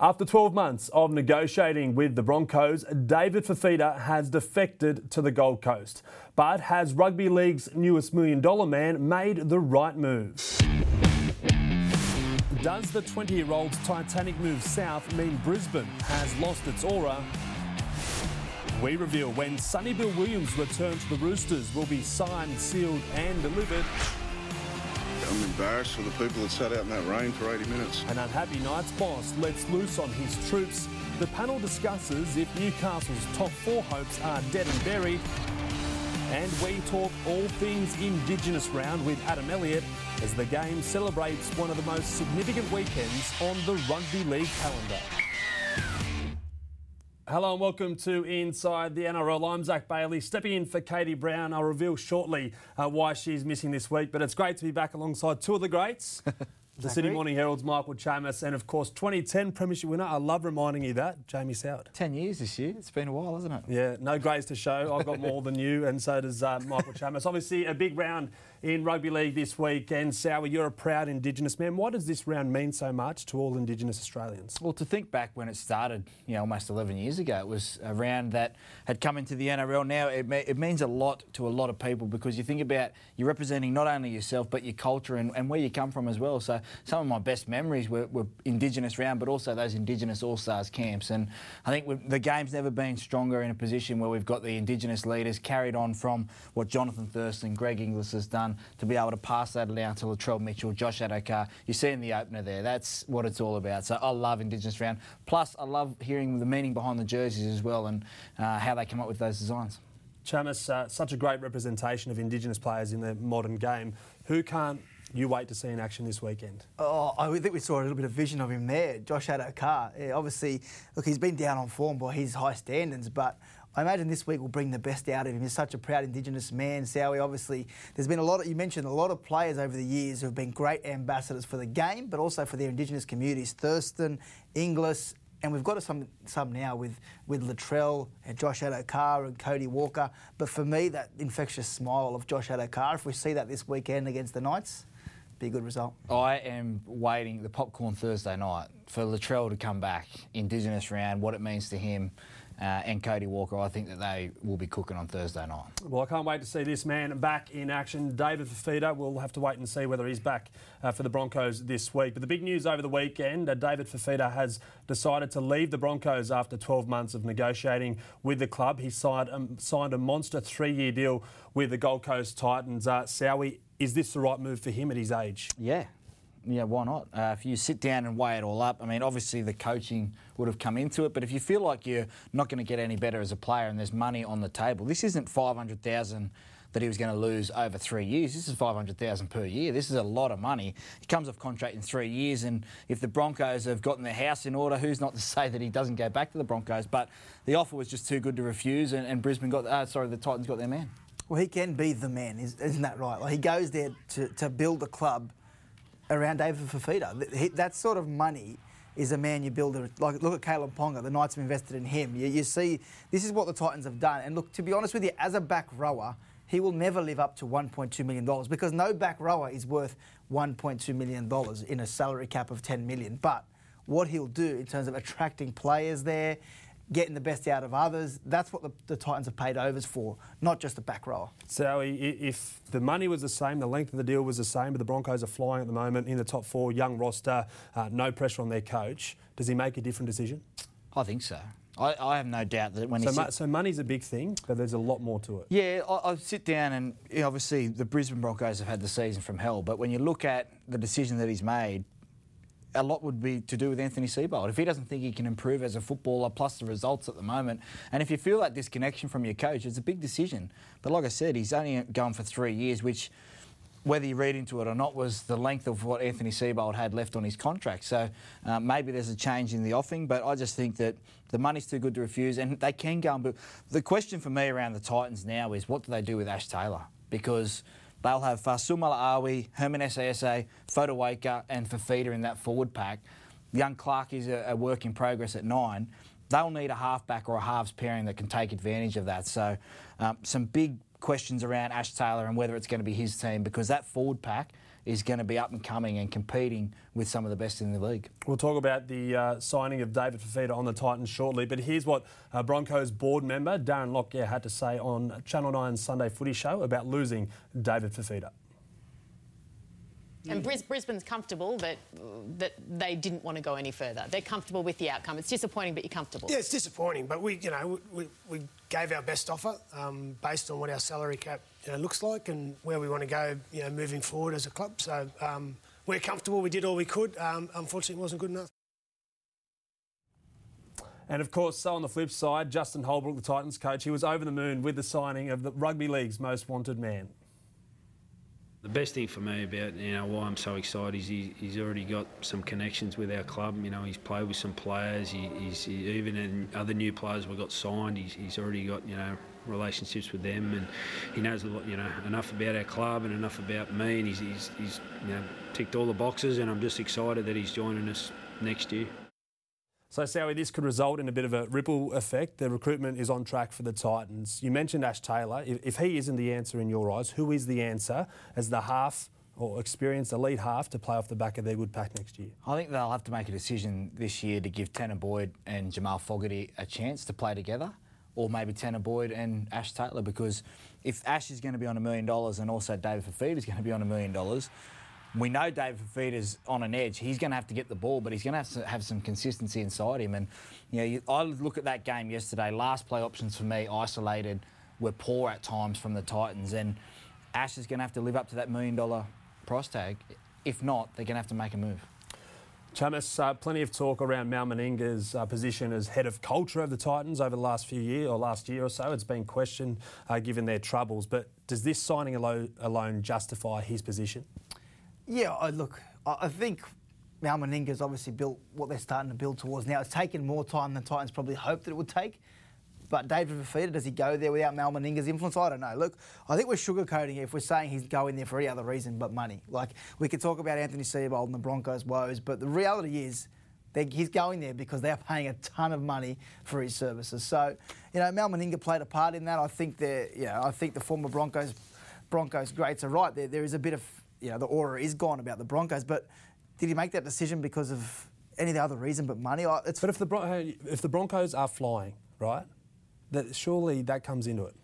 After 12 months of negotiating with the Broncos, David Fifita has defected to the Gold Coast. But has Rugby League's newest $1 million man made the right move? Does the 20-year-old's Titanic move south mean Brisbane has lost its aura? We reveal when Sonny Bill Williams' return to the Roosters will be signed, sealed and delivered. I'm embarrassed for the people that sat out in that rain for 80 minutes. An unhappy Knights boss lets loose on his troops. The panel discusses if Newcastle's top four hopes are dead and buried. And we talk all things Indigenous round with Adam Elliott as the game celebrates one of the most significant weekends on the Rugby League calendar. Hello and welcome to Inside the NRL. I'm Zach Bailey, stepping in for Katie Brown. I'll reveal shortly why she's missing this week, but it's great to be back alongside two of the greats, the Sydney Morning Herald's Michael Chambers and, of course, 2010 Premiership winner, I love reminding you that, Jamie Soward. 10 years this year. It's been a while, hasn't it? Yeah, no grades to show. I've got more than you and so does Michael Chambers. Obviously, a big round in Rugby League this week. And Soward, you're a proud Indigenous man. Why does this round mean so much to all Indigenous Australians? Well, to think back when it started, you know, almost 11 years ago, it was a round that had come into the NRL. Now it means a lot to a lot of people because you think about you're representing not only yourself but your culture and where you come from as well. So some of my best memories were Indigenous round, but also those Indigenous All-Stars camps. And I think the game's never been stronger in a position where we've got the Indigenous leaders carried on from what Jonathan Thurston, Greg Inglis has done, to be able to pass that down to Latrell Mitchell, Josh Addo-Carr. You see in the opener there, that's what it's all about. So I love Indigenous round. Plus, I love hearing the meaning behind the jerseys as well and how they come up with those designs. Chamis, such a great representation of Indigenous players in the modern game. Who can't you wait to see in action this weekend? Oh, I think we saw a little bit of vision of him there, Josh Addo-Carr. Yeah, obviously, look, he's been down on form by his high standards, but I imagine this week will bring the best out of him. He's such a proud Indigenous man, Sowie. Obviously, there's been a lot of, you mentioned a lot of players over the years who have been great ambassadors for the game, but also for their Indigenous communities. Thurston, Inglis, and we've got some now with Latrell and Josh Addo-Carr and Cody Walker. But for me, that infectious smile of Josh Addo-Carr, if we see that this weekend against the Knights, be a good result. I am waiting the popcorn Thursday night for Latrell to come back, Indigenous round, what it means to him. And Cody Walker, I think that they will be cooking on Thursday night. Well, I can't wait to see this man back in action. David Fifita, we'll have to wait and see whether he's back for the Broncos this week. But the big news over the weekend, David Fifita has decided to leave the Broncos after 12 months of negotiating with the club. He signed a monster 3-year deal with the Gold Coast Titans. Sowie, is this the right move for him at his age? Yeah, why not? If you sit down and weigh it all up, I mean, obviously the coaching would have come into it, but if you feel like you're not going to get any better as a player and there's money on the table, this isn't $500,000 that he was going to lose over 3 years. This is $500,000 per year. This is a lot of money. He comes off contract in 3 years, and if the Broncos have gotten their house in order, who's not to say that he doesn't go back to the Broncos? But the offer was just too good to refuse, and the Titans got their man. Well, he can be the man, isn't that right? Like, he goes there to build a club around David Fifita. That sort of money is a man you build. Like, look at Caleb Ponga. The Knights have invested in him. You see, this is what the Titans have done. And look, to be honest with you, as a back rower, he will never live up to $1.2 million because no back rower is worth $1.2 million in a salary cap of $10 million. But what he'll do in terms of attracting players there, getting the best out of others, that's what the Titans have paid overs for, not just a back rower. So if the money was the same, the length of the deal was the same, but the Broncos are flying at the moment in the top four, young roster, no pressure on their coach, does he make a different decision? I think so. I have no doubt that when So money's a big thing, but there's a lot more to it. Yeah, I sit down and, you know, obviously the Brisbane Broncos have had the season from hell, but when you look at the decision that he's made, a lot would be to do with Anthony Seibold. If he doesn't think he can improve as a footballer, plus the results at the moment, and if you feel that disconnection from your coach, it's a big decision. But like I said, he's only gone for 3 years, which, whether you read into it or not, was the length of what Anthony Seibold had left on his contract. So maybe there's a change in the offing, but I just think that the money's too good to refuse, and they can go. But the question for me around the Titans now is, what do they do with Ash Taylor? Because they'll have Fasumala Awi, Herman Sasa, Foto Waker and Fifita in that forward pack. Young Clark is a work in progress at 9. They'll need a halfback or a halves pairing that can take advantage of that. So some big questions around Ash Taylor and whether it's going to be his team, because that forward pack is going to be up and coming and competing with some of the best in the league. We'll talk about the signing of David Fifita on the Titans shortly, but here's what Broncos board member Darren Lockyer had to say on Channel 9's Sunday Footy Show about losing David Fifita. And Brisbane's comfortable that they didn't want to go any further. They're comfortable with the outcome. It's disappointing, but you're comfortable. Yeah, it's disappointing, but we gave our best offer based on what our salary cap looks like and where we want to go moving forward as a club. So we're comfortable. We did all we could. Unfortunately, it wasn't good enough. And, of course, so on the flip side, Justin Holbrook, the Titans coach, he was over the moon with the signing of the Rugby League's most wanted man. The best thing for me about why I'm so excited is he's already got some connections with our club. He's played with some players. He's even in other new players we got signed. He's already got relationships with them, and he knows enough about our club and enough about me. And he's ticked all the boxes, and I'm just excited that he's joining us next year. So, Sowie, this could result in a bit of a ripple effect. The recruitment is on track for the Titans. You mentioned Ash Taylor. If he isn't the answer in your eyes, who is the answer as the half or experienced elite half to play off the back of their good pack next year? I think they'll have to make a decision this year to give Tanner Boyd and Jamal Fogarty a chance to play together, or maybe Tanner Boyd and Ash Taylor, because if Ash is going to be on $1 million and also David Fifita is going to be on $1 million, we know David Fifita's on an edge. He's going to have to get the ball, but he's going to have some consistency inside him. And, I look at that game yesterday. Last play options for me, isolated, were poor at times from the Titans. And Ash is going to have to live up to that $1 million price tag. If not, they're going to have to make a move. Chamis, plenty of talk around Mal Meninga's position as head of culture of the Titans over the last year or so. It's been questioned given their troubles. But does this signing alone justify his position? Yeah, look, I think Mal Meninga's obviously built what they're starting to build towards now. It's taken more time than Titans probably hoped that it would take. But David Fifita, does he go there without Mal Meninga's influence? I don't know. Look, I think we're sugarcoating it if we're saying he's going there for any other reason but money. Like, we could talk about Anthony Seibold and the Broncos' woes, but the reality is he's going there because they're paying a ton of money for his services. So, Mal Meninga played a part in that. I think I think the former Broncos greats are right. There is a bit of... the aura is gone about the Broncos, but did he make that decision because of any other reason but money? But if the Broncos are flying, right, that surely that comes into it.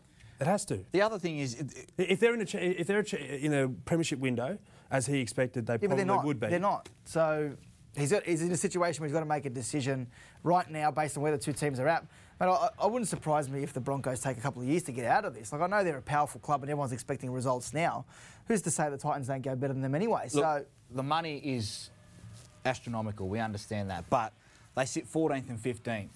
It has to. The other thing is... If they're in a premiership window, as he expected, they probably would be. They're not. So he's in a situation where he's got to make a decision right now based on where the two teams are at. But I wouldn't surprise me if the Broncos take a couple of years to get out of this. Like, I know they're a powerful club and everyone's expecting results now. Who's to say the Titans don't go better than them anyway? Look, so the money is astronomical. We understand that. But they sit 14th and 15th.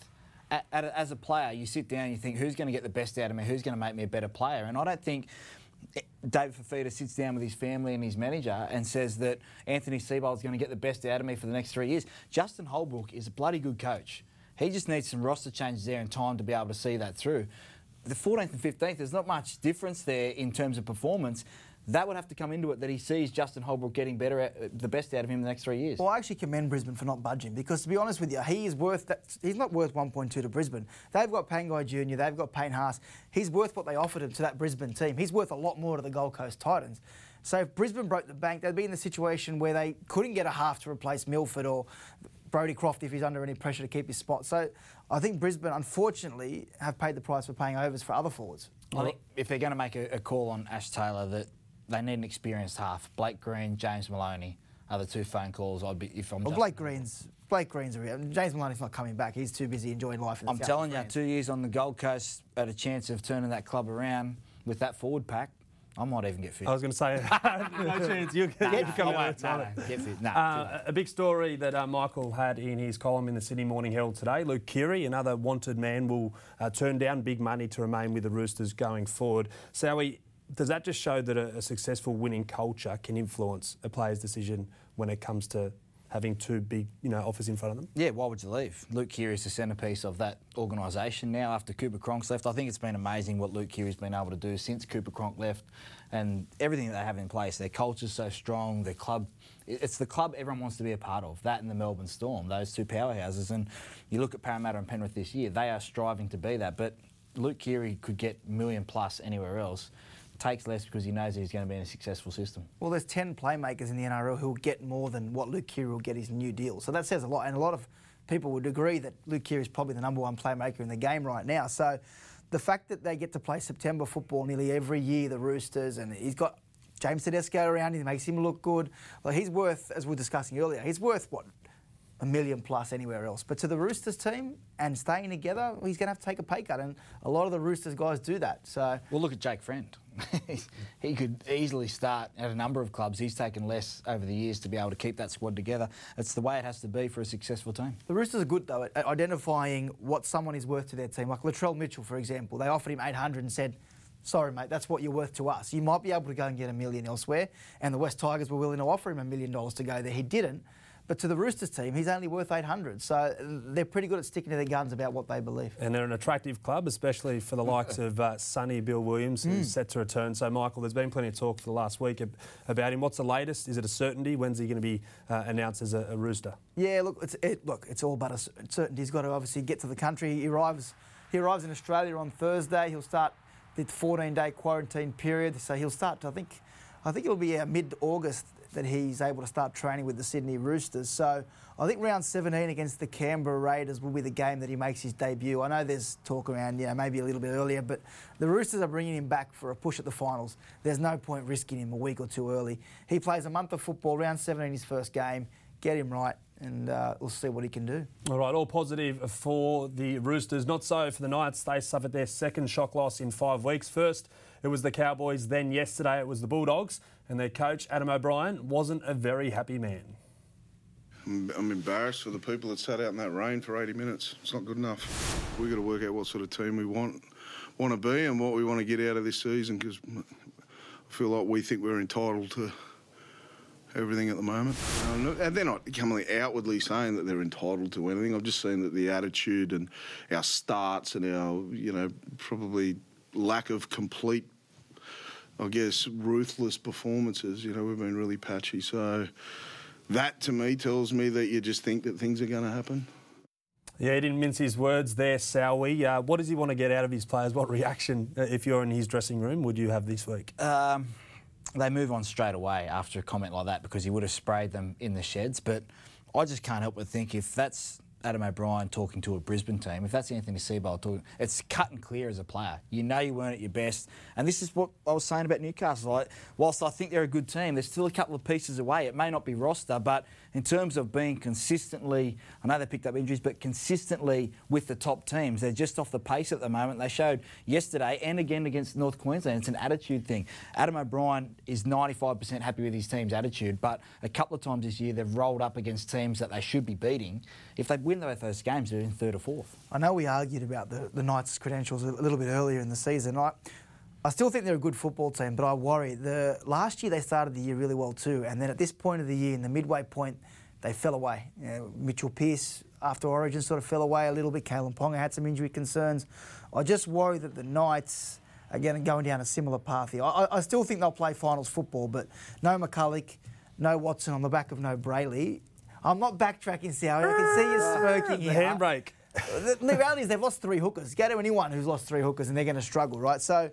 As a player, you sit down and you think, who's going to get the best out of me? Who's going to make me a better player? And I don't think David Fifita sits down with his family and his manager and says that Anthony Seibold's going to get the best out of me for the next 3 years. Justin Holbrook is a bloody good coach. He just needs some roster changes there and time to be able to see that through. The 14th and 15th, there's not much difference there in terms of performance. That would have to come into it that he sees Justin Holbrook getting the best out of him in the next 3 years. Well, I actually commend Brisbane for not budging because, to be honest with you, he's not worth 1.2 to Brisbane. They've got Pangai Jr., they've got Payne Haas. He's worth what they offered him to that Brisbane team. He's worth a lot more to the Gold Coast Titans. So if Brisbane broke the bank, they'd be in the situation where they couldn't get a half to replace Milford or Brody Croft if he's under any pressure to keep his spot. So I think Brisbane, unfortunately, have paid the price for paying overs for other forwards. I think if they're going to make a call on Ash Taylor, that they need an experienced half. Blake Green, James Maloney are the two phone calls I'd be... if I'm. Well, Blake Green's a real... James Maloney's not coming back. He's too busy enjoying life. I'm telling you, 2 years on the Gold Coast at a chance of turning that club around with that forward pack, I might even get fit. I was going to say, no chance. You'll become out of time. Get fit. A big story that Michael had in his column in the Sydney Morning Herald today. Luke Keary, another wanted man, will turn down big money to remain with the Roosters going forward. Sowie, does that just show that a successful winning culture can influence a player's decision when it comes to having two big offers in front of them? Yeah, why would you leave? Luke Keary is the centrepiece of that organisation now after Cooper Cronk's left. I think it's been amazing what Luke Keary's been able to do since Cooper Cronk left and everything that they have in place. Their culture's so strong, their club... It's the club everyone wants to be a part of, that and the Melbourne Storm, those two powerhouses. And you look at Parramatta and Penrith this year, they are striving to be that. But Luke Keary could get $1 million plus anywhere else. takes less because he knows he's going to be in a successful system. Well, there's 10 playmakers in the NRL who will get more than what Luke Keary will get his new deal. So that says a lot, and a lot of people would agree that Luke Keary is probably the number one playmaker in the game right now. So the fact that they get to play September football nearly every year, the Roosters, and he's got James Tedesco around him, makes him look good. Well, he's worth, as we were discussing earlier, he's worth, what, $1 million plus anywhere else. But to the Roosters team and staying together, he's going to have to take a pay cut, and a lot of the Roosters guys do that. So, well, look at Jake Friend. He could easily start at a number of clubs. He's taken less over the years to be able to keep that squad together. It's the way it has to be for a successful team. The Roosters are good, though, at identifying what someone is worth to their team. Like Latrell Mitchell, for example. They offered him 800 and said, sorry, mate, that's what you're worth to us. You might be able to go and get $1 million elsewhere, and the West Tigers were willing to offer him $1 million to go there. He didn't. But to the Roosters team, he's only worth 800. So they're pretty good at sticking to their guns about what they believe. And they're an attractive club, especially for the likes of Sonny Bill Williams, who's set to return. So, Michael, there's been plenty of talk for the last week about him. What's the latest? Is it a certainty? When's he going to be announced as a Rooster? Yeah, look, it's all but a certainty. He's got to obviously get to the country. He arrives in Australia on Thursday. He'll start the 14-day quarantine period. So he'll start, I think it'll be mid-August that he's able to start training with the Sydney Roosters. So I think round 17 against the Canberra Raiders will be the game that he makes his debut. I know there's talk around, maybe a little bit earlier, but the Roosters are bringing him back for a push at the finals. There's no point risking him a week or two early. He plays a month of football, round 17 his first game. Get him right, and we'll see what he can do. All right, all positive for the Roosters. Not so for the Knights. They suffered their second shock loss in 5 weeks. First, it was the Cowboys. Then yesterday, it was the Bulldogs. And their coach, Adam O'Brien, wasn't a very happy man. I'm embarrassed for the people that sat out in that rain for 80 minutes. It's not good enough. We've got to work out what sort of team we want to be and what we want to get out of this season, because I feel like we think we're entitled to everything at the moment. And they're not outwardly saying that they're entitled to anything. I've just seen that the attitude and our starts and our, probably lack of complete, ruthless performances, we've been really patchy. So that, to me, tells me that you just think that things are going to happen. Yeah, he didn't mince his words there, Sowie. What does he want to get out of his players? What reaction, if you're in his dressing room, would you have this week? They move on straight away after a comment like that, because he would have sprayed them in the sheds. But I just can't help but think, if that's Adam O'Brien talking to a Brisbane team, if that's Anthony Seibold talking, it's cut and clear as a player. You know you weren't at your best. And this is what I was saying about Newcastle. Whilst I think they're a good team, they're still a couple of pieces away. It may not be roster, but in terms of being consistently, I know they picked up injuries, but consistently with the top teams, they're just off the pace at the moment. They showed yesterday and again against North Queensland. It's an attitude thing. Adam O'Brien is 95% happy with his team's attitude, but a couple of times this year they've rolled up against teams that they should be beating. If they win both those games, they're in third or fourth. I know we argued about the Knights' credentials a little bit earlier in the season. I still think they're a good football team, but I worry. Last year they started the year really well too, and then at this point of the year, in the midway point, they fell away. Mitchell Pearce, after Origin, sort of fell away a little bit. Kalyn Ponga had some injury concerns. I just worry that the Knights are going down a similar path here. I still think they'll play finals football, but no McCulloch, no Watson on the back of no Brailey. I'm not backtracking, Sowie. I can see you smirking here. The handbrake. The reality is they've lost three hookers. Go to anyone who's lost three hookers and they're going to struggle, right? So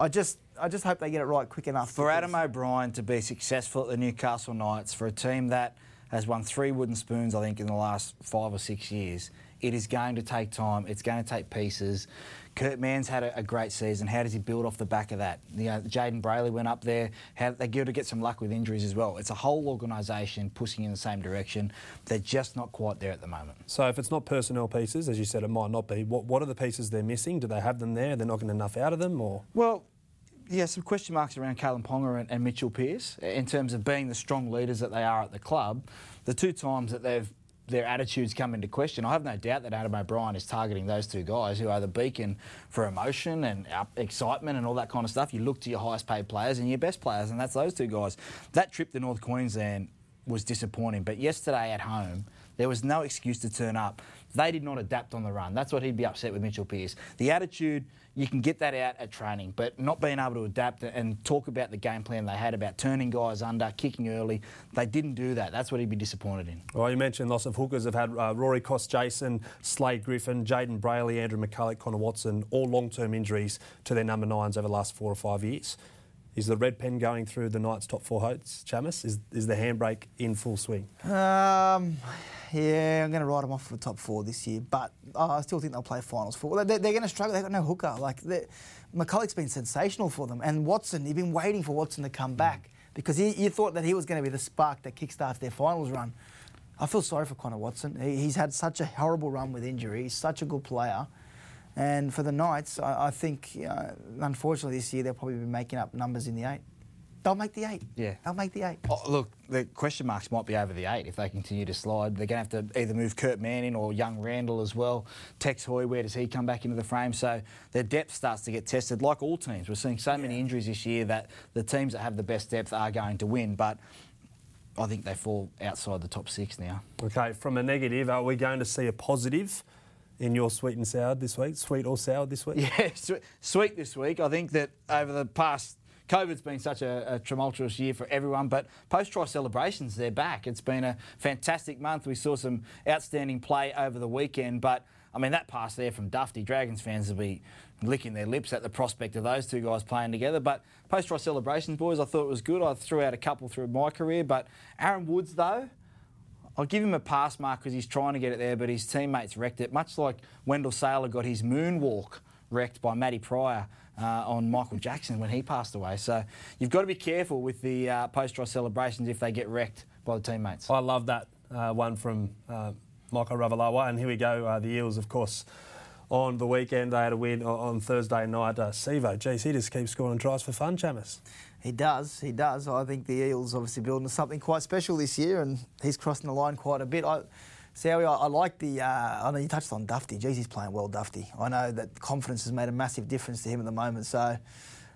I just hope they get it right quick enough. For Adam O'Brien to be successful at the Newcastle Knights, for a team that has won 3 wooden spoons, I think, in the last 5 or 6 years, it is going to take time. It's going to take pieces. Kurt Mann's had a great season. How does he build off the back of that? Jayden Brailey went up there. They got to get some luck with injuries as well. It's a whole organisation pushing in the same direction. They're just not quite there at the moment. So if it's not personnel pieces, as you said, it might not be. What are the pieces they're missing? Do they have them there? They're not getting enough out of them, or? Well, yeah, some question marks around Kalyn Ponga and Mitchell Pearce in terms of being the strong leaders that they are at the club. The 2 times that their attitudes come into question, I have no doubt that Adam O'Brien is targeting those 2 guys who are the beacon for emotion and excitement and all that kind of stuff. You look to your highest paid players and your best players, and that's those 2 guys. That trip to North Queensland was disappointing, but yesterday at home, there was no excuse to turn up. They did not adapt on the run. That's what he'd be upset with Mitchell Pearce. The attitude, you can get that out at training, but not being able to adapt and talk about the game plan they had about turning guys under, kicking early, they didn't do that. That's what he'd be disappointed in. Well, you mentioned loss of hookers. They've had Rory Cost-Jason, Slade Griffin, Jayden Brailey, Andrew McCulloch, Connor Watson, all long-term injuries to their number 9s over the last 4 or 5 years. Is the red pen going through the Knights' top four hopes, Chamis? Is the handbrake in full swing? Yeah, I'm going to write them off for the top four this year, but I still think they'll play finals four. They're going to struggle. They've got no hooker. Like McCulloch's been sensational for them, and Watson. You've been waiting for Watson to come back because you thought that he was going to be the spark that kickstarts their finals run. I feel sorry for Connor Watson. He's had such a horrible run with injury. He's such a good player. And for the Knights, I think, unfortunately, this year they'll probably be making up numbers in the eight. They'll make the eight. Yeah. They'll make the eight. Oh, look, the question marks might be over the eight if they continue to slide. They're going to have to either move Kurt Mann in or young Randall as well. Tex Hoy, where does he come back into the frame? So their depth starts to get tested, like all teams. We're seeing so many injuries this year that the teams that have the best depth are going to win. But I think they fall outside the top six now. OK, from a negative, are we going to see a positive in your sweet and sour this week? Sweet or sour this week? Yeah, sweet this week. I think that over the past... COVID's been such a tumultuous year for everyone, but post-try celebrations, they're back. It's been a fantastic month. We saw some outstanding play over the weekend, but, I mean, that pass there from Dufty, Dragons fans will be licking their lips at the prospect of those two guys playing together. But post-try celebrations, boys, I thought it was good. I threw out a couple through my career, but Aaron Woods, though... I'll give him a pass mark because he's trying to get it there, but his teammates wrecked it, much like Wendell Saylor got his moonwalk wrecked by Matty Pryor on Michael Jackson when he passed away. So you've got to be careful with the post-try celebrations if they get wrecked by the teammates. I love that one from Michael Ravalawa. And here we go, the Eels, of course, on the weekend. They had a win on Thursday night. Sevo, geez, he just keeps scoring tries for fun, Chamis. He does, he does. I think the Eels obviously building something quite special this year, and he's crossing the line quite a bit. I like the... I know you touched on Dufty. Geez, he's playing well, Dufty. I know that confidence has made a massive difference to him at the moment, so...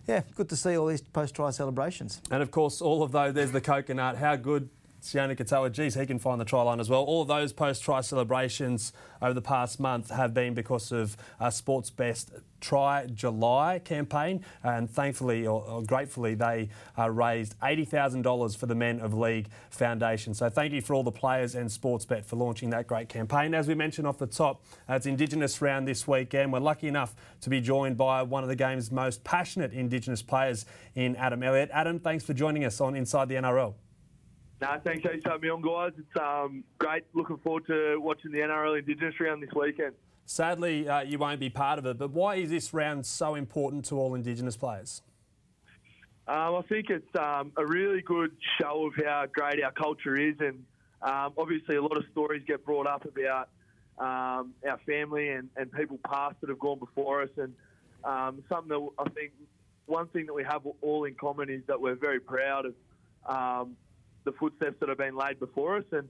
yeah, good to see all these post-try celebrations. And, of course, all of those... there's the coconut. How good... Sione Katoa, geez, he can find the try line as well. All of those post-try celebrations over the past month have been because of Sportsbet's Try July campaign, and thankfully or gratefully they raised $80,000 for the Men of League Foundation. So thank you for all the players and Sportsbet for launching that great campaign. As we mentioned off the top, it's Indigenous round this weekend. We're lucky enough to be joined by one of the game's most passionate Indigenous players in Adam Elliott. Adam, thanks for joining us on Inside the NRL. No, thanks for having me on, guys. It's great. Looking forward to watching the NRL Indigenous round this weekend. Sadly, you won't be part of it, but why is this round so important to all Indigenous players? I think it's a really good show of how great our culture is, and obviously a lot of stories get brought up about our family and people past that have gone before us, and something that I think one thing that we have all in common is that we're very proud of the footsteps that have been laid before us, and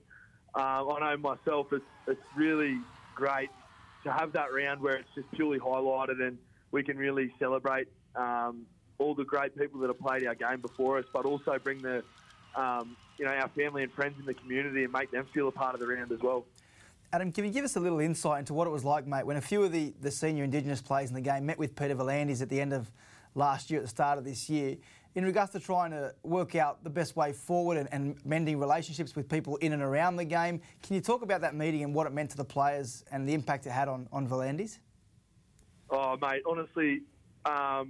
I know myself, it's really great to have that round where it's just purely highlighted and we can really celebrate all the great people that have played our game before us, but also bring the our family and friends in the community and make them feel a part of the round as well. Adam, can you give us a little insight into what it was like, mate, when a few of the senior Indigenous players in the game met with Peter Volandis at the end of last year, at the start of this year, in regards to trying to work out the best way forward and mending relationships with people in and around the game. Can you talk about that meeting and what it meant to the players and the impact it had on Volandis? Oh, mate, honestly, I'll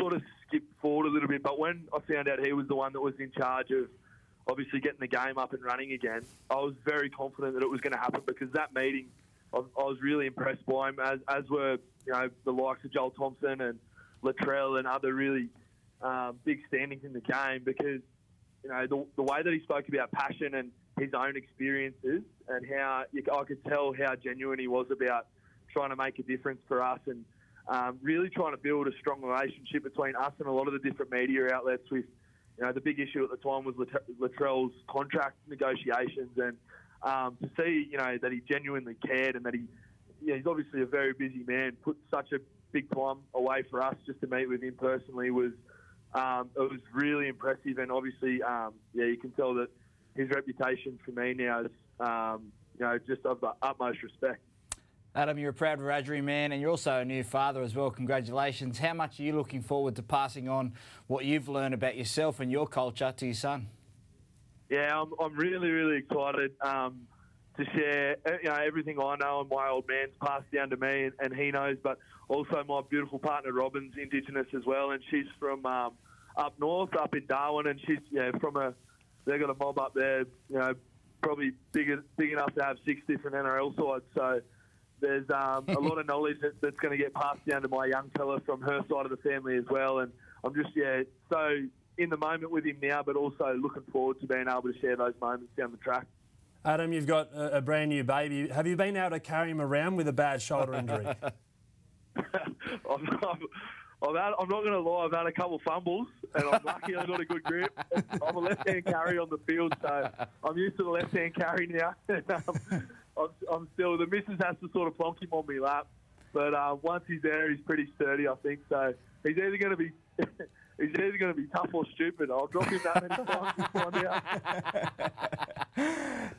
sort of skip forward a little bit, but when I found out he was the one that was in charge of obviously getting the game up and running again, I was very confident that it was going to happen because that meeting, I was really impressed by him, as were the likes of Joel Thompson and Latrell and other really... big standings in the game because, the way that he spoke about passion and his own experiences and how I could tell how genuine he was about trying to make a difference for us and really trying to build a strong relationship between us and a lot of the different media outlets with, the big issue at the time was Latrell's contract negotiations and to see, that he genuinely cared and that he's obviously a very busy man, put such a big time away for us just to meet with him personally was... it was really impressive, and obviously, you can tell that his reputation for me now is, just of the utmost respect. Adam, you're a proud Wiradjuri man, and you're also a new father as well. Congratulations. How much are you looking forward to passing on what you've learned about yourself and your culture to your son? Yeah, I'm really, really excited to share everything I know and my old man's passed down to me, and he knows, but also my beautiful partner Robin's Indigenous as well, and she's from up north, up in Darwin, and she's they've got a mob up there, probably big enough to have 6 different NRL sides. So there's a lot of knowledge that's going to get passed down to my young fella from her side of the family as well. And I'm just so in the moment with him now, but also looking forward to being able to share those moments down the track. Adam, you've got a brand new baby. Have you been able to carry him around with a bad shoulder injury? I'm not going to lie, I've had a couple fumbles, and I'm lucky I got a good grip. I'm a left-hand carry on the field, so I'm used to the left-hand carry now. I'm still, the missus has to sort of plonk him on my lap, but once he's there, he's pretty sturdy, I think. So he's either going to be tough or stupid. I'll drop him that many times to find out.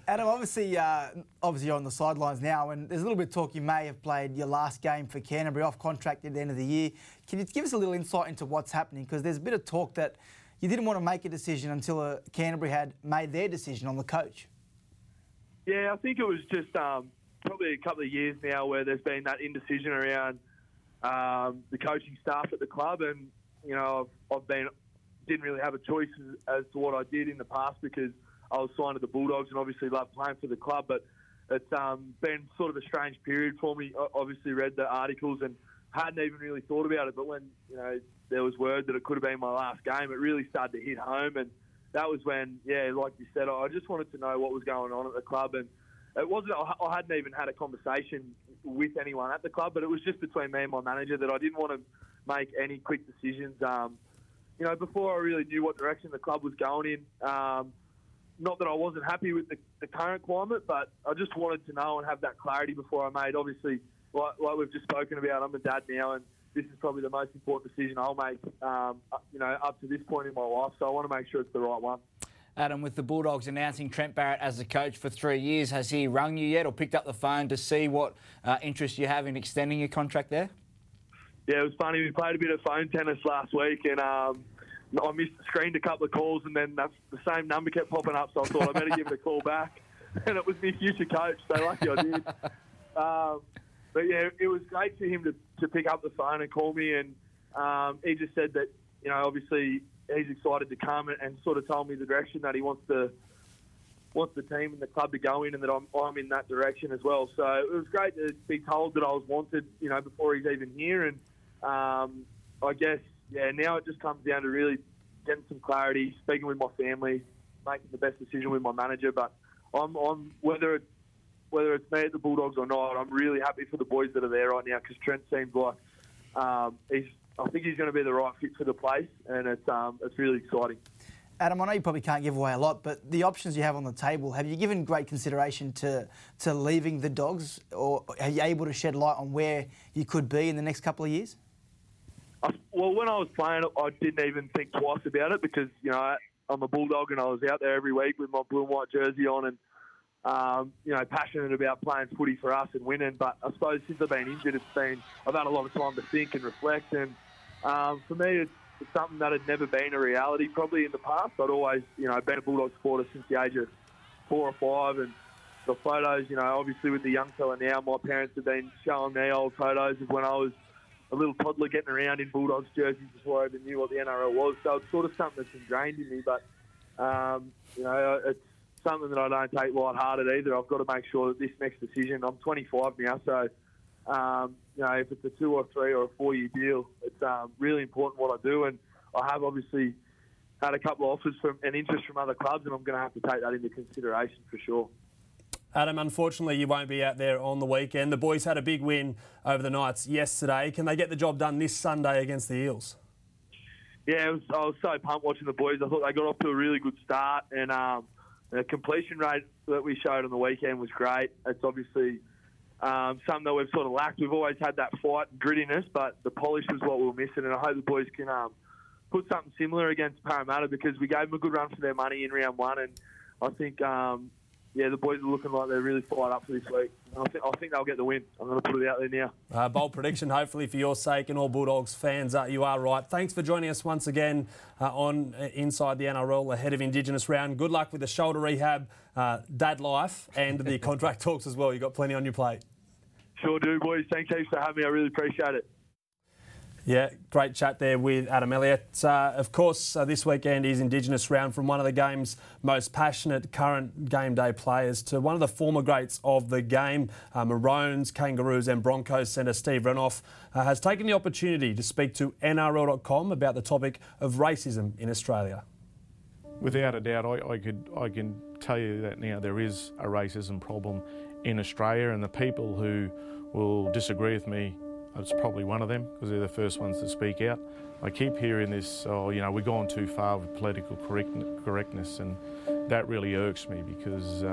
Adam, obviously you're on the sidelines now, and there's a little bit of talk you may have played your last game for Canterbury off contract at the end of the year. Can you give us a little insight into what's happening? Because there's a bit of talk that you didn't want to make a decision until Canterbury had made their decision on the coach. Yeah, I think it was just probably a couple of years now where there's been that indecision around the coaching staff at the club, and didn't really have a choice as to what I did in the past because I was signed to the Bulldogs and obviously loved playing for the club. But it's been sort of a strange period for me. I obviously read the articles and hadn't even really thought about it. But when there was word that it could have been my last game, it really started to hit home. And that was when, like you said, I just wanted to know what was going on at the club. And it wasn't, I hadn't even had a conversation with anyone at the club, but it was just between me and my manager that I didn't want to make any quick decisions, before I really knew what direction the club was going in. Not that I wasn't happy with the current climate, but I just wanted to know and have that clarity before I made. Obviously, like we've just spoken about, I'm a dad now, and this is probably the most important decision I'll make, up to this point in my life. So I want to make sure it's the right one. Adam, with the Bulldogs announcing Trent Barrett as the coach for 3 years, has he rung you yet or picked up the phone to see what interest you have in extending your contract there? Yeah, it was funny. We played a bit of phone tennis last week, and I screened a couple of calls, and then the same number kept popping up, so I thought I better give it a call back. And it was my future coach, so lucky I did. But yeah, it was great for him to pick up the phone and call me, and he just said that, obviously he's excited to come and sort of told me the direction that he wants the team and the club to go in, and that I'm in that direction as well. So it was great to be told that I was wanted, before he's even here. And I guess, now it just comes down to really getting some clarity, speaking with my family, making the best decision with my manager. But I'm whether it's me at the Bulldogs or not, I'm really happy for the boys that are there right now, because Trent seems like I think he's going to be the right fit for the place, and it's really exciting. Adam, I know you probably can't give away a lot, but the options you have on the table, have you given great consideration to leaving the Dogs, or are you able to shed light on where you could be in the next couple of years? Well, when I was playing, I didn't even think twice about it because, I'm a Bulldog and I was out there every week with my blue and white jersey on and, passionate about playing footy for us and winning. But I suppose since I've been injured, I've had a lot of time to think and reflect. And for me, it's something that had never been a reality probably in the past. I'd always, been a Bulldog supporter since the age of 4 or 5. And the photos, obviously with the young fella now, my parents have been showing me old photos of when I was a little toddler getting around in Bulldogs jerseys before I even knew what the NRL was. So it's sort of something that's ingrained in me. But, it's something that I don't take lighthearted either. I've got to make sure that this next decision, I'm 25 now, so... if it's a 2 or 3 or a 4 year deal, it's really important what I do. And I have obviously had a couple of offers and interest from other clubs, and I'm going to have to take that into consideration for sure. Adam, unfortunately, you won't be out there on the weekend. The boys had a big win over the Knights yesterday. Can they get the job done this Sunday against the Eels? Yeah, I was so pumped watching the boys. I thought they got off to a really good start, and the completion rate that we showed on the weekend was great. It's obviously... something that we've sort of lacked. We've always had that fight and grittiness, but the polish was what we were missing, and I hope the boys can put something similar against Parramatta, because we gave them a good run for their money in round one, and I think, the boys are looking like they're really fired up for this week. I think they'll get the win. I'm going to put it out there now. Bold prediction, hopefully, for your sake and all Bulldogs fans. You are right. Thanks for joining us once again on Inside the NRL ahead of Indigenous Round. Good luck with the shoulder rehab, dad life, and the contract talks as well. You've got plenty on your plate. Sure do, boys. Thanks for having me. I really appreciate it. Yeah, great chat there with Adam Elliott. Of course, this weekend is Indigenous round, from one of the game's most passionate current game day players to one of the former greats of the game. Maroons, Kangaroos and Broncos centre Steve Renouf has taken the opportunity to speak to NRL.com about the topic of racism in Australia. Without a doubt, I can tell you that now there is a racism problem in Australia, and the people who will disagree with me, it's probably one of them, because they're the first ones to speak out. I keep hearing this, we've gone too far with political correctness, and that really irks me because,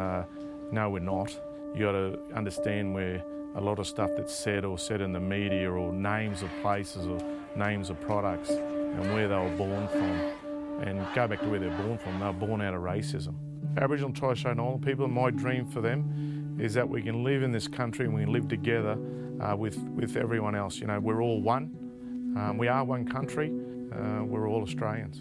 no, we're not. You got to understand where a lot of stuff that's said in the media, or names of places or names of products, and where they were born from, and go back to where they're born from. They were born out of racism. Aboriginal and Torres Strait Islander people, my dream for them is that we can live in this country and we can live together with everyone else. You know, we're all one. We are one country. We're all Australians.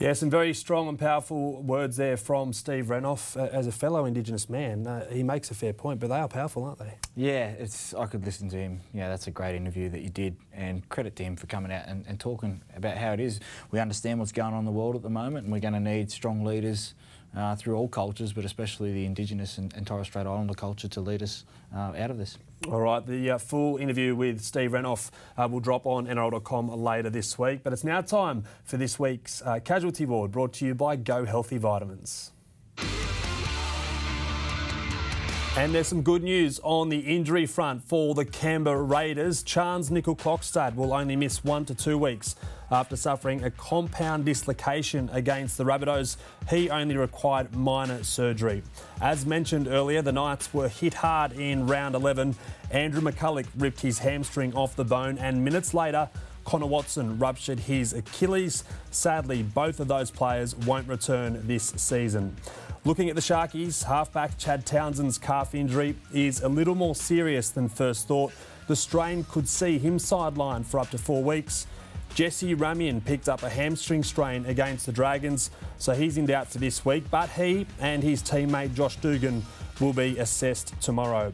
Yeah, some very strong and powerful words there from Steve Renouf. As a fellow Indigenous man, he makes a fair point, but they are powerful, aren't they? Yeah, I could listen to him. Yeah, that's a great interview that you did, and credit to him for coming out and talking about how it is. We understand what's going on in the world at the moment, and we're going to need strong leaders through all cultures, but especially the Indigenous and Torres Strait Islander culture, to lead us out of this. All right, the full interview with Steve Renouf will drop on NRL.com later this week. But it's now time for this week's Casualty Ward, brought to you by Go Healthy Vitamins. And there's some good news on the injury front for the Canberra Raiders. Charles Nickel Klokstad will only miss 1 to 2 weeks after suffering a compound dislocation against the Rabbitohs. He only required minor surgery. As mentioned earlier, the Knights were hit hard in round 11. Andrew McCulloch ripped his hamstring off the bone, and minutes later, Connor Watson ruptured his Achilles. Sadly, both of those players won't return this season. Looking at the Sharkies, halfback Chad Townsend's calf injury is a little more serious than first thought. The strain could see him sidelined for up to 4 weeks. Jesse Ramian picked up a hamstring strain against the Dragons, so he's in doubt for this week, but he and his teammate Josh Dugan will be assessed tomorrow.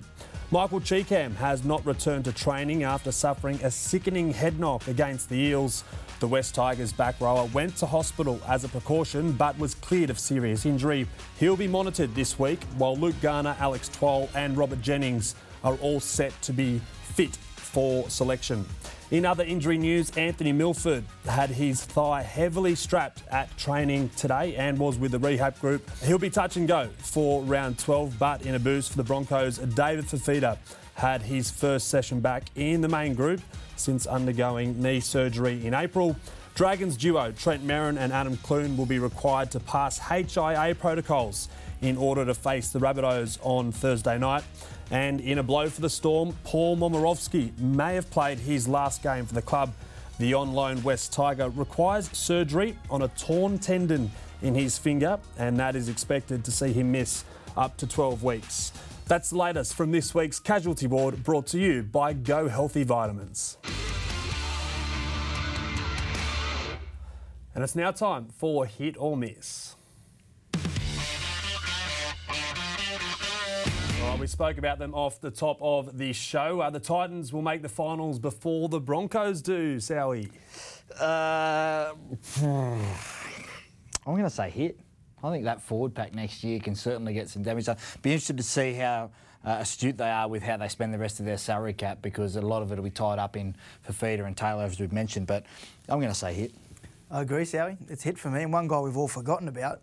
Michael Cheekham has not returned to training after suffering a sickening head knock against the Eels. The West Tigers back rower went to hospital as a precaution but was cleared of serious injury. He'll be monitored this week, while Luke Garner, Alex Twole and Robert Jennings are all set to be fit for selection. In other injury news, Anthony Milford had his thigh heavily strapped at training today and was with the rehab group. He'll be touch and go for round 12, but in a boost for the Broncos, David Fifita had his first session back in the main group since undergoing knee surgery in April. Dragons duo Trent Merrin and Adam Clune will be required to pass HIA protocols in order to face the Rabbitohs on Thursday night. And in a blow for the Storm, Paul Momorowski may have played his last game for the club. The on-loan West Tiger requires surgery on a torn tendon in his finger, and that is expected to see him miss up to 12 weeks. That's the latest from this week's Casualty Ward, brought to you by Go Healthy Vitamins. And it's now time for Hit or Miss. We spoke about them off the top of the show. The Titans will make the finals before the Broncos do, Sowie. I'm going to say hit. I think that forward pack next year can certainly get some damage done. Be interested to see how astute they are with how they spend the rest of their salary cap, because a lot of it will be tied up in Fifita and Taylor, as we've mentioned, but I'm going to say hit. I agree, Sowie. It's hit for me. And one guy we've all forgotten about,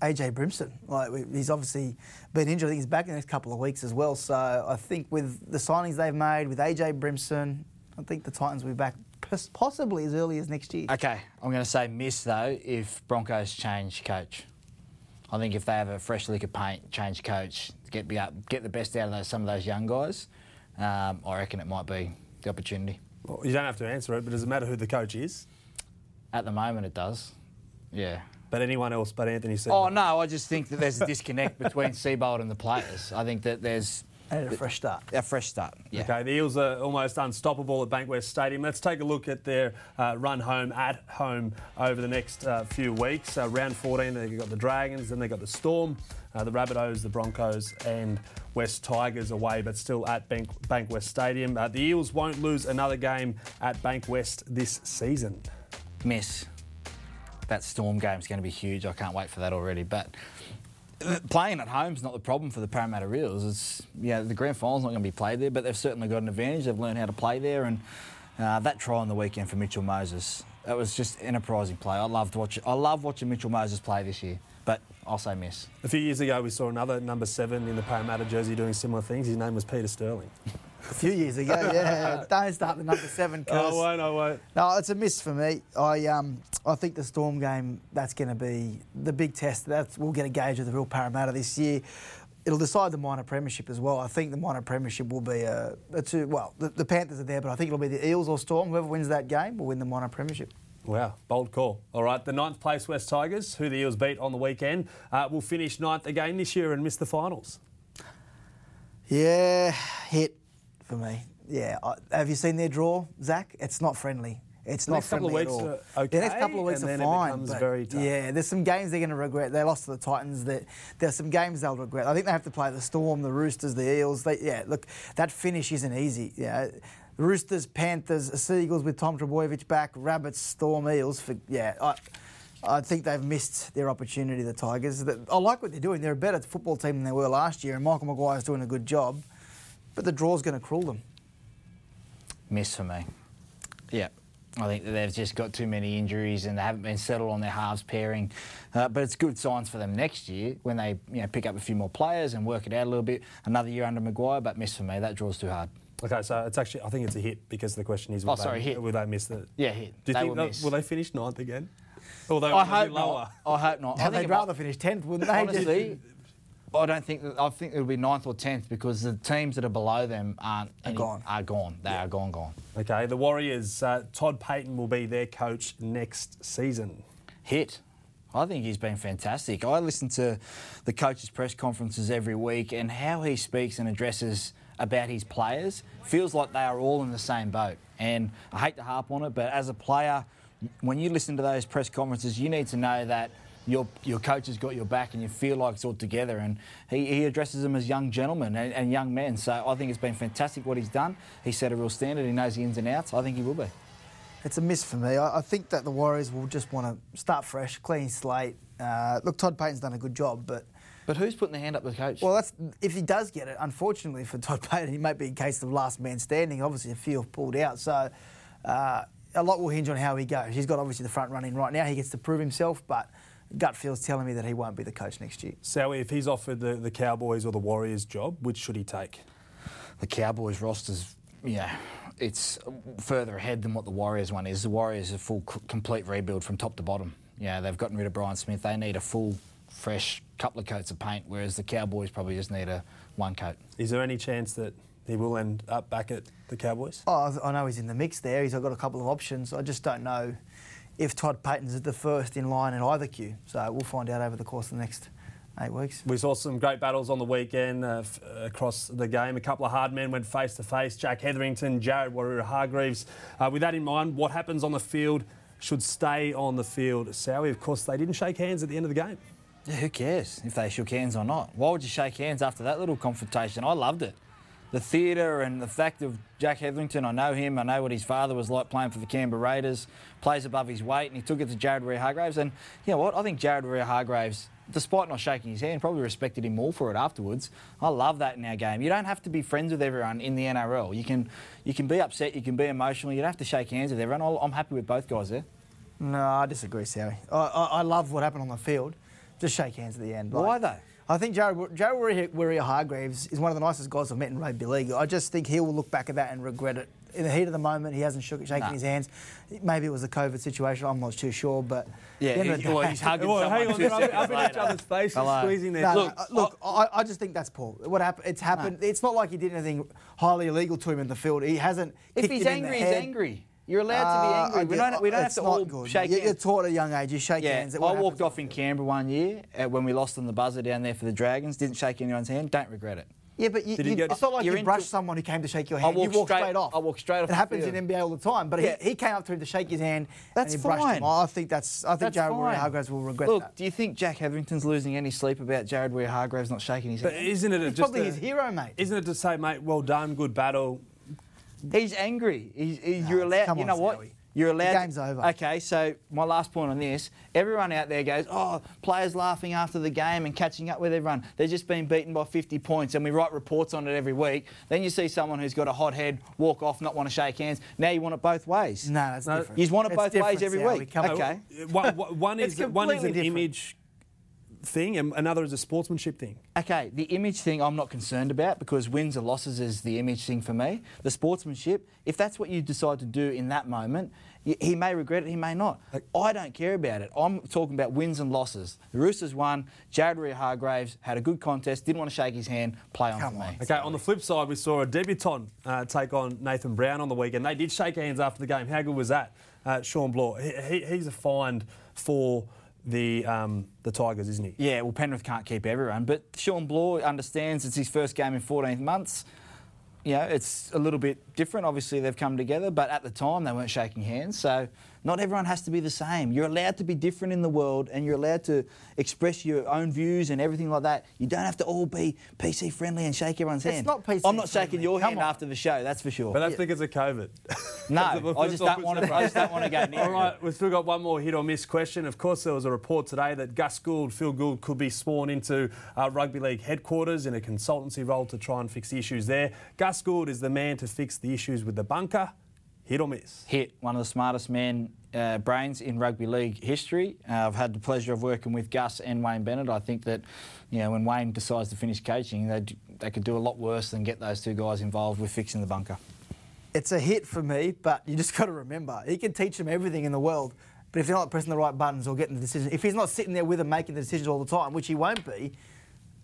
AJ Brimson. He's obviously been injured. I think he's back in the next couple of weeks as well. So I think with the signings they've made, with AJ Brimson, I think the Titans will be back possibly as early as next year. OK, I'm going to say miss, though, if Broncos change coach. I think if they have a fresh lick of paint, change coach, get the best out of some of those young guys, I reckon it might be the opportunity. Well, you don't have to answer it, but does it matter who the coach is? At the moment, it does. Yeah. But anyone else but Anthony Seibold? Oh, no, I just think that there's a disconnect between Seibold and the players. I think that there's... And a fresh start. A fresh start, yeah. OK, the Eels are almost unstoppable at Bankwest Stadium. Let's take a look at their run home, at home, over the next few weeks. Round 14, they've got the Dragons, then they've got the Storm. the Rabbitohs, the Broncos and West Tigers away, but still at Bankwest Stadium. The Eels won't lose another game at Bankwest this season. Miss. That Storm game's going to be huge. I can't wait for that already. But playing at home's not the problem for the Parramatta Eels. It's, yeah, the grand final's not going to be played there, but they've certainly got an advantage. They've learned how to play there, and that try on the weekend for Mitchell Moses, that was just enterprising play. I love watching Mitchell Moses play this year, but I'll say miss. A few years ago, we saw another number 7 in the Parramatta jersey doing similar things. His name was Peter Sterling. A few years ago, yeah. Don't start the number 7 curse. I won't. No, it's a miss for me. I think the Storm game, that's going to be the big test. We'll get a gauge of the real Parramatta this year. It'll decide the minor premiership as well. I think the minor premiership will be the Panthers are there, but I think it'll be the Eels or Storm. Whoever wins that game will win the minor premiership. Wow, bold call. All right, the 9th place West Tigers, who the Eels beat on the weekend, will finish 9th again this year and miss the finals. Yeah, hit for me. Yeah, have you seen their draw, Zach? It's not friendly. It's not friendly at all. The next couple of weeks are fine. It becomes very tough. Yeah, there's some games they're going to regret. They lost to the Titans. There's some games they'll regret. I think they have to play the Storm, the Roosters, the Eels. Look, that finish isn't easy. Yeah, Roosters, Panthers, Seagulls with Tom Trbojevic back, Rabbits, Storm, Eels. I think they've missed their opportunity, the Tigers. I like what they're doing. They're a better football team than they were last year, and Michael Maguire's doing a good job. But the draw's going to cruel them. Miss for me. Yeah. I think that they've just got too many injuries and they haven't been settled on their halves pairing. But it's good signs for them next year when they pick up a few more players and work it out a little bit. Another year under Maguire, but miss for me. That draw's too hard. Okay, so it's actually, I think it's a hit because the question is... Will they miss it? Yeah, hit. Will they finish 9th again? Although I hope lower. Not. I hope not. They'd rather finish 10th, wouldn't they? Honestly, I think it'll be 9th or 10th because the teams that are below them are gone. They are gone. Okay, the Warriors, Todd Payton will be their coach next season. Hit. I think he's been fantastic. I listen to the coaches' press conferences every week and how he speaks and addresses about his players feels like they are all in the same boat. And I hate to harp on it, but as a player, when you listen to those press conferences, you need to know that your coach has got your back and you feel like it's all together, and he addresses them as young gentlemen and young men. So I think it's been fantastic what he's done. He set a real standard. He knows the ins and outs. I think he will be. It's a miss for me. I think that the Warriors will just want to start fresh, clean slate. Look, Todd Payton's done a good job, But who's putting the hand up to the coach? Well, if he does get it, unfortunately for Todd Payton, he might be in case of last man standing. Obviously, a few have pulled out. So a lot will hinge on how he goes. He's got obviously the front running right now. He gets to prove himself, but gut feel's telling me that he won't be the coach next year. So if he's offered the Cowboys or the Warriors job, which should he take? The Cowboys roster's, it's further ahead than what the Warriors one is. The Warriors are a full, complete rebuild from top to bottom. Yeah, they've gotten rid of Brian Smith. They need a full, fresh couple of coats of paint, whereas the Cowboys probably just need one coat. Is there any chance that he will end up back at the Cowboys? Oh, I know he's in the mix there. He's got a couple of options. I just don't know if Todd Payton's the first in line in either queue. So we'll find out over the course of the next 8 weeks. We saw some great battles on the weekend across the game. A couple of hard men went face-to-face. Jack Hetherington, Jared Warrior-Hargreaves. With that in mind, what happens on the field should stay on the field. Sowie, of course, they didn't shake hands at the end of the game. Yeah, who cares if they shook hands or not? Why would you shake hands after that little confrontation? I loved it. The theatre and the fact of Jack Hetherington, I know him, I know what his father was like playing for the Canberra Raiders, plays above his weight, and he took it to Jared Warrior-Hargreaves. And you know what? I think Jared Warrior-Hargreaves, despite not shaking his hand, probably respected him more for it afterwards. I love that in our game. You don't have to be friends with everyone in the NRL. You can be upset, you can be emotional, you don't have to shake hands with everyone. I'm happy with both guys there. No, I disagree, Sowie. I love what happened on the field. Just shake hands at the end. Why though? I think Jared Warrior-Hargreaves is one of the nicest guys I've met in rugby league. I just think he will look back at that and regret it. In the heat of the moment, he hasn't shaken his hands. Maybe it was the COVID situation. I'm not too sure, but yeah, he's hugging someone. Up in each other's faces, squeezing their. I just think that's poor. What happened? It's happened. No. It's not like he did anything highly illegal to him in the field. He hasn't. If he's angry, he's angry. You're allowed to be angry. We don't have to all shake hands. You're taught at a young age, you shake hands. I walked off in Canberra one year when we lost on the buzzer down there for the Dragons. Didn't shake anyone's hand. Don't regret it. Yeah, but it's not like you brush someone who came to shake your hand. You walk straight off. I walk straight off. It happens in NBA all the time. But he came up to him to shake his hand. That's and he brushed him. I think Jared Warrior-Hargraves will regret that. Look, do you think Jack Hetherington's losing any sleep about Jared Warrior-Hargraves not shaking his hand? But isn't it probably his hero, mate? Isn't it to say, mate, well done, good battle? He's angry. You're allowed. You know what? You're allowed. The game's over. Okay, so my last point on this, everyone out there goes, oh, players laughing after the game and catching up with everyone. They're just being beaten by 50 points, and we write reports on it every week. Then you see someone who's got a hot head, walk off, not want to shake hands. Now you want it both ways. No, that's different. You want it both ways every week. Okay. One is an image thing and another is a sportsmanship thing. Okay, the image thing I'm not concerned about because wins or losses is the image thing for me. The sportsmanship, if that's what you decide to do in that moment, he may regret it, he may not. I don't care about it. I'm talking about wins and losses. The Roosters won, Jared Warrior-Hargraves had a good contest, didn't want to shake his hand, play on for me. Okay, on the flip side, we saw a debutant take on Nathan Brown on the weekend. They did shake hands after the game. How good was that? Sean Bloor, he's a find for the Tigers, isn't he? Yeah, well, Penrith can't keep everyone, but Sean Bloor understands it's his first game in 14 months. You know, it's a little bit different. Obviously, they've come together, but at the time, they weren't shaking hands. So not everyone has to be the same. You're allowed to be different in the world and you're allowed to express your own views and everything like that. You don't have to all be PC-friendly and shake everyone's hand. It's not PC-friendly. I'm not shaking your hand after the show, that's for sure. But I think it's a COVID. No, I just don't want to go near. All right, we've still got one more hit or miss question. Of course, there was a report today that Gus Gould, Phil Gould, could be sworn into Rugby League headquarters in a consultancy role to try and fix issues there. Gus Gould is the man to fix the issues with the bunker. Hit or miss? Hit. One of the smartest men, brains in rugby league history. I've had the pleasure of working with Gus and Wayne Bennett. I think that, you know, when Wayne decides to finish coaching, they could do a lot worse than get those two guys involved with fixing the bunker. It's a hit for me, but you just got to remember, he can teach them everything in the world, but if they're not pressing the right buttons or getting the decision, if he's not sitting there with them making the decisions all the time, which he won't be,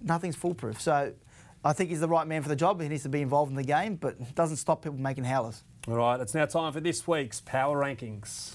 nothing's foolproof. So I think he's the right man for the job. He needs to be involved in the game, but it doesn't stop people making howlers. All right, it's now time for this week's Power Rankings.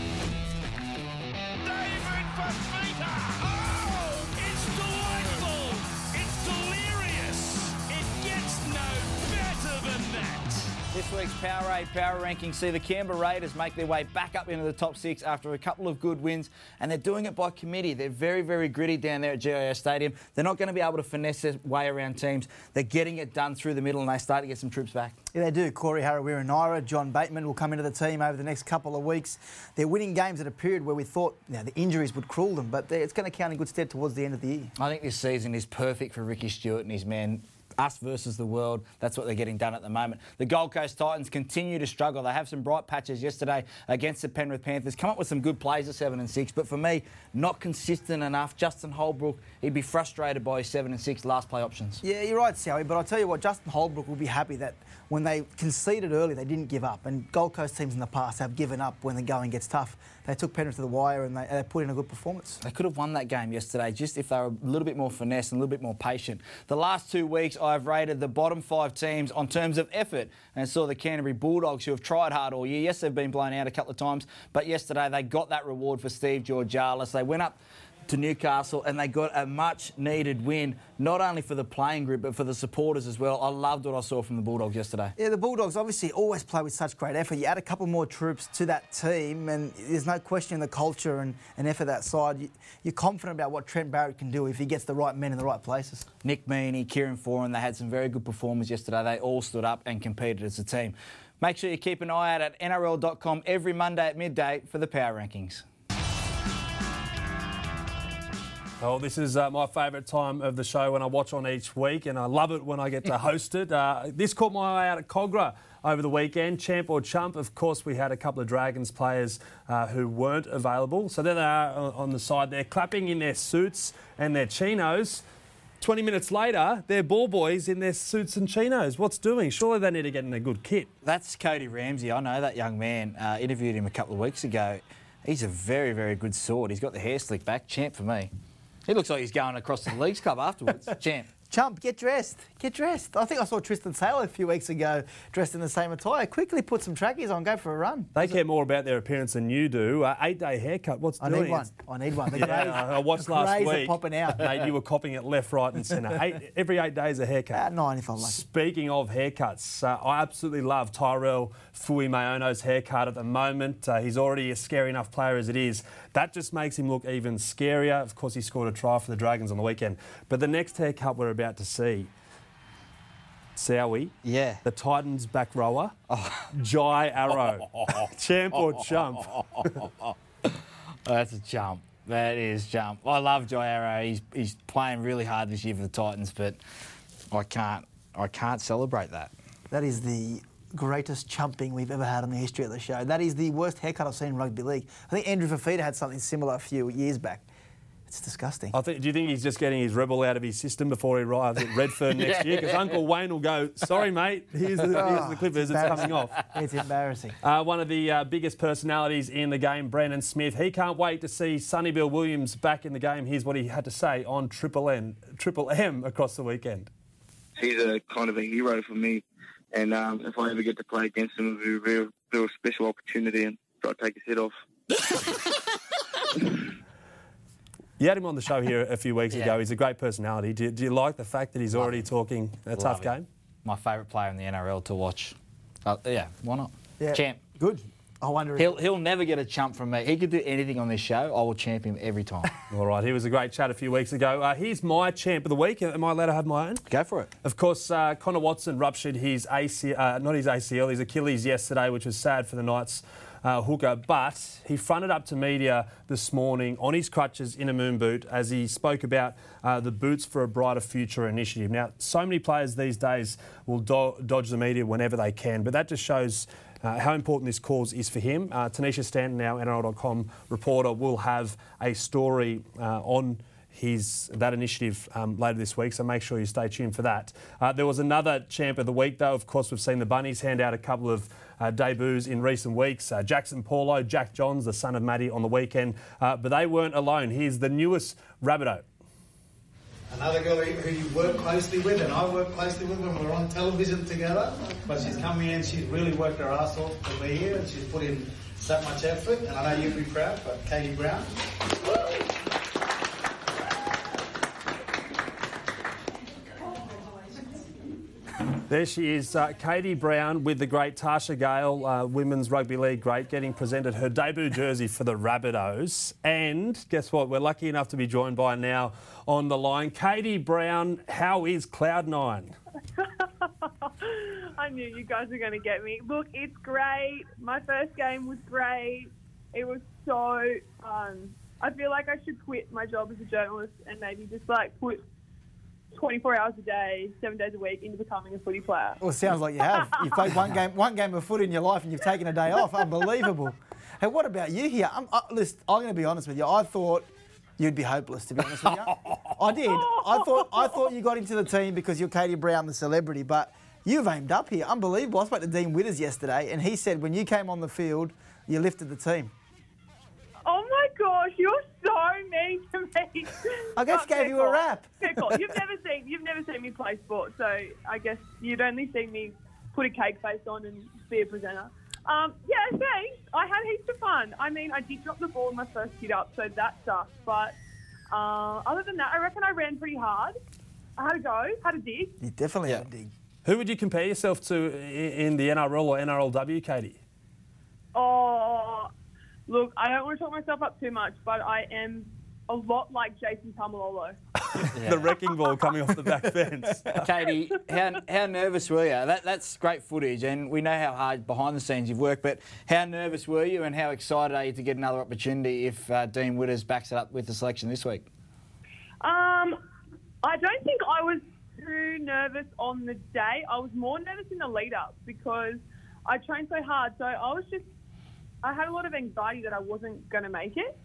Fifita! Oh, it's delightful! It's delirious! It gets no better than that! This week's Power Rankings see the Canberra Raiders make their way back up into the top six after a couple of good wins, and they're doing it by committee. They're very, very gritty down there at GIS Stadium. They're not going to be able to finesse their way around teams. They're getting it done through the middle, and they start to get some troops back. Yeah, they do. Corey Harawira-Naira, John Bateman will come into the team over the next couple of weeks. They're winning games at a period where we thought the injuries would cruel them, but it's going to count in good stead towards the end of the year. I think this season is perfect for Ricky Stewart and his men. Us versus the world. That's what they're getting done at the moment. The Gold Coast Titans continue to struggle. They have some bright patches yesterday against the Penrith Panthers. Come up with some good plays at 7 and 6, but for me, not consistent enough. Justin Holbrook, he'd be frustrated by his 7 and 6 last play options. Yeah, you're right, Sowie, but I'll tell you what, Justin Holbrook will be happy that when they conceded early, they didn't give up. And Gold Coast teams in the past have given up when the going gets tough. They took Penrith to the wire and they put in a good performance. They could have won that game yesterday just if they were a little bit more finesse and a little bit more patient. The last 2 weeks, I've rated the bottom five teams on terms of effort and saw the Canterbury Bulldogs, who have tried hard all year. Yes, they've been blown out a couple of times, but yesterday they got that reward for Steve Georgalis. They went up to Newcastle and they got a much-needed win, not only for the playing group but for the supporters as well. I loved what I saw from the Bulldogs yesterday. Yeah, the Bulldogs obviously always play with such great effort. You add a couple more troops to that team and there's no question the culture and effort that side. You're confident about what Trent Barrett can do if he gets the right men in the right places. Nick Meaney, Kieran Foran, they had some very good performers yesterday. They all stood up and competed as a team. Make sure you keep an eye out at NRL.com every Monday at midday for the Power Rankings. Well, this is my favourite time of the show when I watch on each week, and I love it when I get to host it. This caught my eye out at Cogra over the weekend. Champ or Chump, of course, we had a couple of Dragons players who weren't available. So there they are on the side there, clapping in their suits and their chinos. 20 minutes later, they're ball boys in their suits and chinos. What's doing? Surely they need to get in a good kit. That's Cody Ramsey. I know that young man. Interviewed him a couple of weeks ago. He's a very, very good sort. He's got the hair slicked back. Champ for me. He looks like he's going across to the Leagues Club afterwards. Champ. Chump, get dressed. Get dressed. I think I saw Tristan Taylor a few weeks ago dressed in the same attire. Quickly put some trackies on, go for a run. They care more about their appearance than you do. 8-day haircut, what's doing? I need one. I watched last week. The grays are popping out. Mate, you were copying it left, right and centre. Every 8 days a haircut. 9 if I'm lucky. Speaking of haircuts, I absolutely love Tyrell Fui-Maono's haircut at the moment. He's already a scary enough player as it is. That just makes him look even scarier. Of course, he scored a try for the Dragons on the weekend. But the next haircut we're about to see, Sowie, yeah, the Titans back rower, Jai Arrow, champ or chump? That's a chump. That is chump. I love Jai Arrow. He's playing really hard this year for the Titans, but I can't celebrate that. That is the greatest chumping we've ever had in the history of the show. That is the worst haircut I've seen in rugby league. I think Andrew Fifita had something similar a few years back. It's disgusting. Do you think he's just getting his rebel out of his system before he arrives at Redfern next year? Because Uncle Wayne will go, sorry, mate, here's the Clippers, it's coming off. It's embarrassing. One of the biggest personalities in the game, Brandon Smith. He can't wait to see Sonny Bill Williams back in the game. Here's what he had to say on Triple M across the weekend. He's a kind of a hero for me. And if I ever get to play against him, it'll be a real special opportunity, and try to take his head off. You had him on the show here a few weeks ago. He's a great personality. Do you like the fact that he's already talking a tough game? My favourite player in the NRL to watch. Yeah, why not? Yeah. Champ. Good. I wonder if he'll never get a chump from me. He could do anything on this show. I will champ him every time. All right. He was a great chat a few weeks ago. Here's my champ of the week. Am I allowed to have my own? Go for it. Of course, Connor Watson ruptured his his Achilles yesterday, which was sad for the Knights. Hooker, but he fronted up to media this morning on his crutches in a moon boot as he spoke about the Boots for a Brighter Future initiative. Now, so many players these days will dodge the media whenever they can, but that just shows how important this cause is for him. Tanisha Stanton, our NRL.com reporter, will have a story on that initiative later this week, so make sure you stay tuned for that. There was another champ of the week, though. Of course, we've seen the Bunnies hand out a couple of debuts in recent weeks. Jackson Paulo, Jack Johns, the son of Matty, on the weekend. But they weren't alone. Here's the newest Rabbitoh. Another girl who you work closely with, and I work closely with when we're on television together. But she's come here and she's really worked her ass off to be here, and she's put in so much effort. And I know you'd be proud, but Katie Brown. There she is, Katie Brown with the great Tasha Gale, Women's Rugby League great, getting presented her debut jersey for the Rabbitohs. And guess what? We're lucky enough to be joined by now on the line, Katie Brown. How is Cloud9? I knew you guys were going to get me. Look, it's great. My first game was great. It was so fun. I feel like I should quit my job as a journalist and maybe just put 24 hours a day, 7 days a week into becoming a footy player. Well, it sounds like you have. You've played one game of foot in your life and you've taken a day off. Unbelievable. Hey, what about you here? I'm going to be honest with you. I thought you'd be hopeless, to be honest with you. I did. I thought you got into the team because you're Katie Brown, the celebrity, but you've aimed up here. Unbelievable. I spoke to Dean Witters yesterday and he said when you came on the field, you lifted the team. Oh, my gosh, you're so mean to me. I just gave you a rap. You've never seen me play sport, so I guess you'd only seen me put a cake face on and be a presenter. Yeah, thanks. I had heaps of fun. I mean, I did drop the ball in my first hit up, so that sucks. But other than that, I reckon I ran pretty hard. I had a go, had a dig. You definitely had a dig. Who would you compare yourself to in the NRL or NRLW, Katie? Oh... Look, I don't want to talk myself up too much, but I am a lot like Jason Tamalolo. The wrecking ball coming off the back fence. Katie, how nervous were you? That's great footage, and we know how hard behind the scenes you've worked, but how nervous were you and how excited are you to get another opportunity if Dean Witters backs it up with the selection this week? I don't think I was too nervous on the day. I was more nervous in the lead-up because I trained so hard, so I had a lot of anxiety that I wasn't going to make it,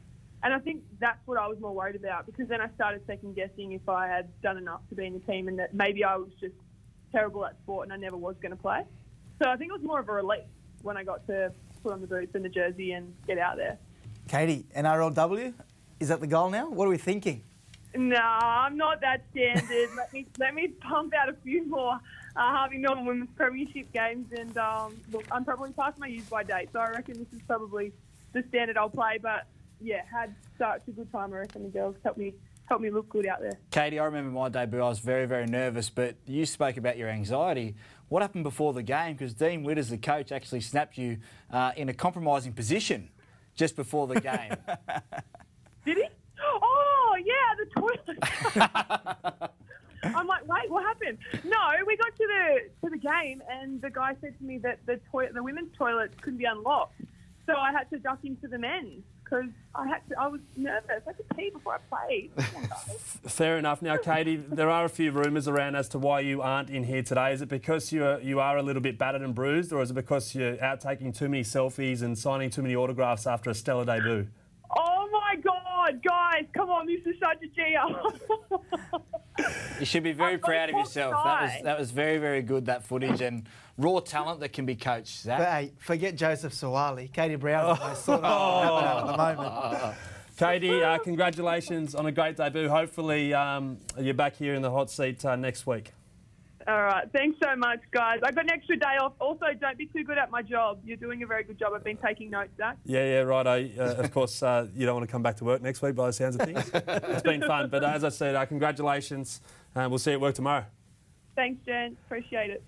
and I think that's what I was more worried about, because then I started second-guessing if I had done enough to be in the team and that maybe I was just terrible at sport and I never was going to play. So I think it was more of a relief when I got to put on the boots and the jersey and get out there. Katie, NRLW, is that the goal now? What are we thinking? No, I'm not that standard. let me pump out a few more Harvey Norman Women's Premiership games. And, look, I'm probably past my use-by date, so I reckon this is probably the standard I'll play. But, yeah, had such a good time, I reckon. The girls helped me look good out there. Katie, I remember my debut. I was very, very nervous, but you spoke about your anxiety. What happened before the game? Because Dean Witters, the coach, actually snapped you in a compromising position just before the game. Did he? Oh, yeah, the toilet. I'm like, wait, what happened? No, we got to the game, and the guy said to me that the women's toilets couldn't be unlocked, so I had to duck into the men's. Because I was nervous. I could pee before I played. Fair enough. Now, Katie, there are a few rumours around as to why you aren't in here today. Is it because you are a little bit battered and bruised, or is it because you're out taking too many selfies and signing too many autographs after a stellar debut? Oh, my God, guys. Come on, this is such a geo. You should be very proud of yourself. That was very, very good, that footage, and raw talent that can be coached, Zach. But, hey, forget Joseph Sawali. Katie Brown is sort of at the moment. Katie, congratulations on a great debut. Hopefully you're back here in the hot seat next week. All right. Thanks so much, guys. I've got an extra day off. Also, don't be too good at my job. You're doing a very good job. I've been taking notes, Zach. Yeah, righto. Of course, you don't want to come back to work next week by the sounds of things. It's been fun. But as I said, congratulations. We'll see you at work tomorrow. Thanks, Jen. Appreciate it.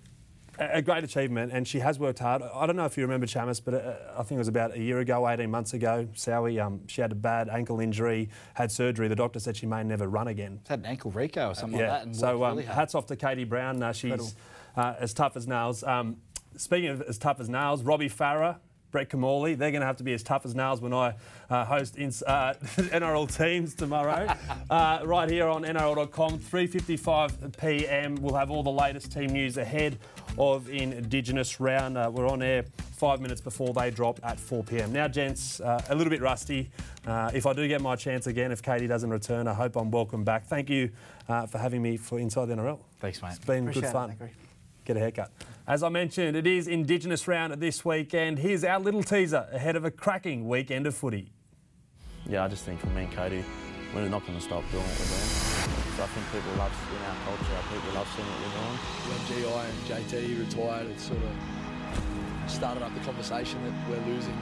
A great achievement, and she has worked hard. I don't know if you remember, Chamis, but I think it was about a year ago, 18 months ago, Sowie, she had a bad ankle injury, had surgery. The doctor said she may never run again. Had an ankle Rico or something like that. And so really hats off to Katie Brown. She's as tough as nails. Speaking of as tough as nails, Robbie Farah, Brett Camorley, they're going to have to be as tough as nails when I host NRL teams tomorrow. Right here on NRL.com, 3:55pm. We'll have all the latest team news ahead of Indigenous Round. We're on air 5 minutes before they drop at 4pm. Now, gents, a little bit rusty. If I do get my chance again, if Katie doesn't return, I hope I'm welcome back. Thank you for having me for Inside the NRL. Thanks, mate. It's been good fun. Get a haircut. As I mentioned, it is Indigenous Round this weekend. Here's our little teaser ahead of a cracking weekend of footy. Yeah, I just think for me and Cody, we're not going to stop doing what we're doing. So I think people love seeing our culture, people love seeing what we're doing. When GI and JT retired, it sort of started up the conversation that we're losing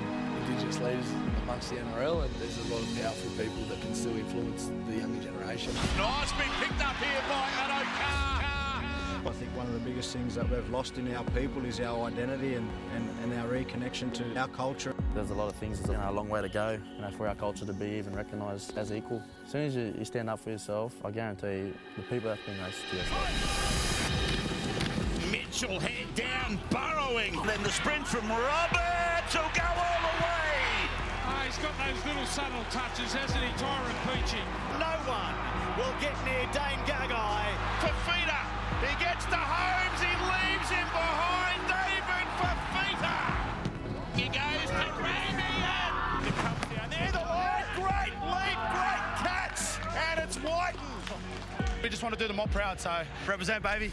Indigenous leaders amongst the NRL, and there's a lot of powerful people that can still influence the younger generation. Nice being picked up here by Addo-Carr. I think one of the biggest things that we've lost in our people is our identity and our reconnection to our culture. There's a lot of things, a long way to go, for our culture to be even recognised as equal. As soon as you stand up for yourself, I guarantee you, the people have been racist to yourself. Mitchell head down, burrowing, then the sprint from Roberts will go all the way. Oh, he's got those little subtle touches, hasn't he, Tyron Peachy? No one will get near Dane Gagai. Fifita. He gets to Holmes, he leaves him behind, David Fifita. He goes to Gramian. It comes down there, the line, great lead, great catch, and it's Whiten. We just want to do them all proud, so represent, baby.